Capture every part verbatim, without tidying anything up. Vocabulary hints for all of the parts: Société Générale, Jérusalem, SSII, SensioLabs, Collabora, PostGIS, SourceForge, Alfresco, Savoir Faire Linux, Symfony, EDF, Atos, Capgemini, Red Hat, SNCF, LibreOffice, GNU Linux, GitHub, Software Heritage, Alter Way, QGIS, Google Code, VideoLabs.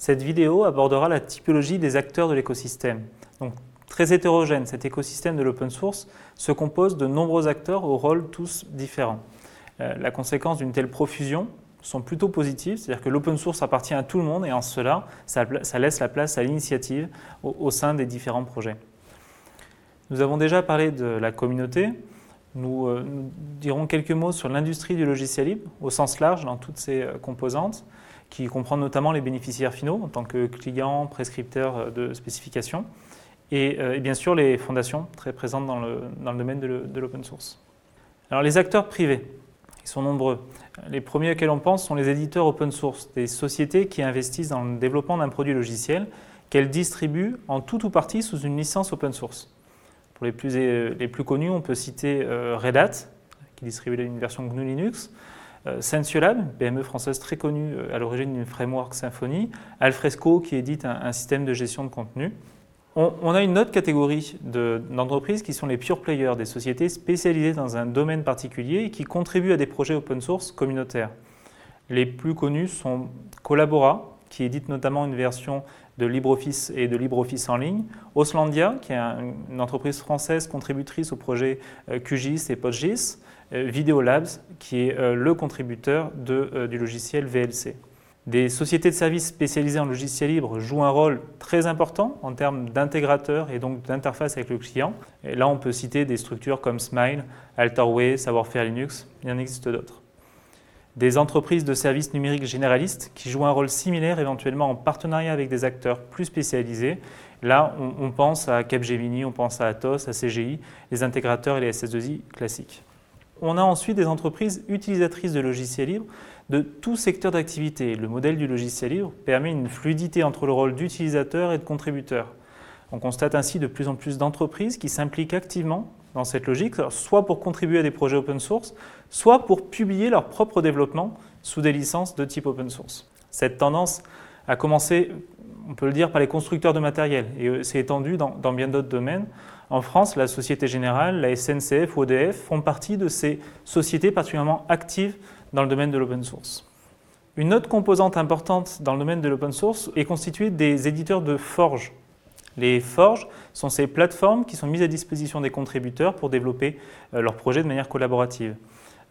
Cette vidéo abordera la typologie des acteurs de l'écosystème. Donc, très hétérogène, cet écosystème de l'open source se compose de nombreux acteurs aux rôles tous différents. Euh, la conséquence d'une telle profusion sont plutôt positives, c'est-à-dire que l'open source appartient à tout le monde et en cela, ça, ça laisse la place à l'initiative au, au sein des différents projets. Nous avons déjà parlé de la communauté. Nous, euh, nous dirons quelques mots sur l'industrie du logiciel libre, au sens large, dans toutes ses euh, composantes, qui comprend notamment les bénéficiaires finaux, en tant que clients, prescripteurs euh, de spécifications, et, euh, et bien sûr les fondations, très présentes dans le, dans le domaine de l'open source. Alors les acteurs privés, ils sont nombreux. Les premiers auxquels on pense sont les éditeurs open source, des sociétés qui investissent dans le développement d'un produit logiciel qu'elles distribuent en tout ou partie sous une licence open source. Pour les plus, les plus connus, on peut citer euh, Red Hat, qui distribue une version G N U Linux, euh, SensioLabs, P M E française très connue euh, à l'origine d'une framework Symfony, Alfresco, qui édite un, un système de gestion de contenu. On, on a une autre catégorie de, d'entreprises qui sont les pure players, des sociétés spécialisées dans un domaine particulier et qui contribuent à des projets open source communautaires. Les plus connus sont Collabora, qui édite notamment une version de LibreOffice et de LibreOffice en ligne, Oslandia, qui est une entreprise française contributrice au projet Q G I S et PostGIS, VideoLabs, qui est le contributeur de, du logiciel V L C. Des sociétés de services spécialisées en logiciel libre jouent un rôle très important en termes d'intégrateurs et donc d'interface avec le client. Et là, on peut citer des structures comme Smile, Alter Way, Savoir Faire Linux, il en existe d'autres. Des entreprises de services numériques généralistes qui jouent un rôle similaire éventuellement en partenariat avec des acteurs plus spécialisés. Là, on, on pense à Capgemini, on pense à Atos, à C G I, les intégrateurs et les S S deux I classiques. On a ensuite des entreprises utilisatrices de logiciels libres de tout secteur d'activité. Le modèle du logiciel libre permet une fluidité entre le rôle d'utilisateur et de contributeur. On constate ainsi de plus en plus d'entreprises qui s'impliquent activement dans cette logique, soit pour contribuer à des projets open source, soit pour publier leur propre développement sous des licences de type open source. Cette tendance a commencé, on peut le dire, par les constructeurs de matériel et s'est étendue dans, dans bien d'autres domaines. En France, la Société Générale, la S N C F ou E D F font partie de ces sociétés particulièrement actives dans le domaine de l'open source. Une autre composante importante dans le domaine de l'open source est constituée des éditeurs de forges. Les forges sont ces plateformes qui sont mises à disposition des contributeurs pour développer leurs projets de manière collaborative.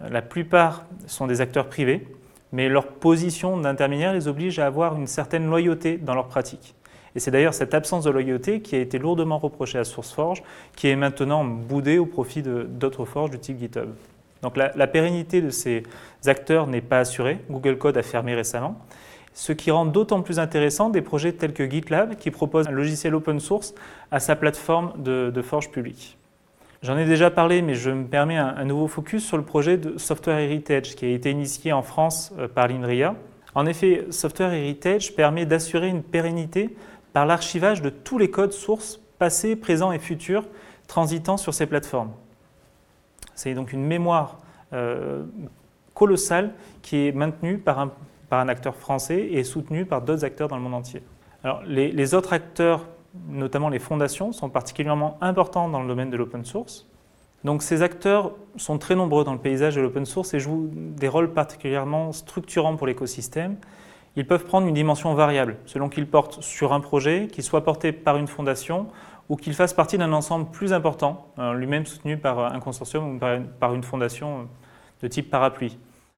La plupart sont des acteurs privés, mais leur position d'intermédiaire les oblige à avoir une certaine loyauté dans leurs pratiques. Et c'est d'ailleurs cette absence de loyauté qui a été lourdement reprochée à SourceForge, qui est maintenant boudée au profit d'autres forges du type GitHub. Donc la, la pérennité de ces acteurs n'est pas assurée. Google Code a fermé récemment. Ce qui rend d'autant plus intéressant des projets tels que GitLab, qui propose un logiciel open source à sa plateforme de, de forge publique. J'en ai déjà parlé, mais je me permets un, un nouveau focus sur le projet de Software Heritage, qui a été initié en France par l'INRIA. En effet, Software Heritage permet d'assurer une pérennité par l'archivage de tous les codes sources, passés, présents et futurs, transitant sur ces plateformes. C'est donc une mémoire euh, colossale qui est maintenue par un par un acteur français et soutenu par d'autres acteurs dans le monde entier. Alors, les, les autres acteurs, notamment les fondations, sont particulièrement importants dans le domaine de l'open source. Donc ces acteurs sont très nombreux dans le paysage de l'open source et jouent des rôles particulièrement structurants pour l'écosystème. Ils peuvent prendre une dimension variable, selon qu'ils portent sur un projet, qu'ils soient portés par une fondation ou qu'ils fassent partie d'un ensemble plus important, lui-même soutenu par un consortium ou par une fondation de type parapluie.